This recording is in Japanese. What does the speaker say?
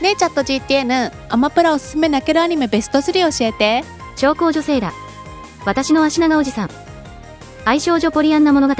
ねえチャット GTN、 アマプラおすすめ泣けるアニメベスト3教えて。超高女性だ、私の足長おじさん、愛少女ポリアンナ物語。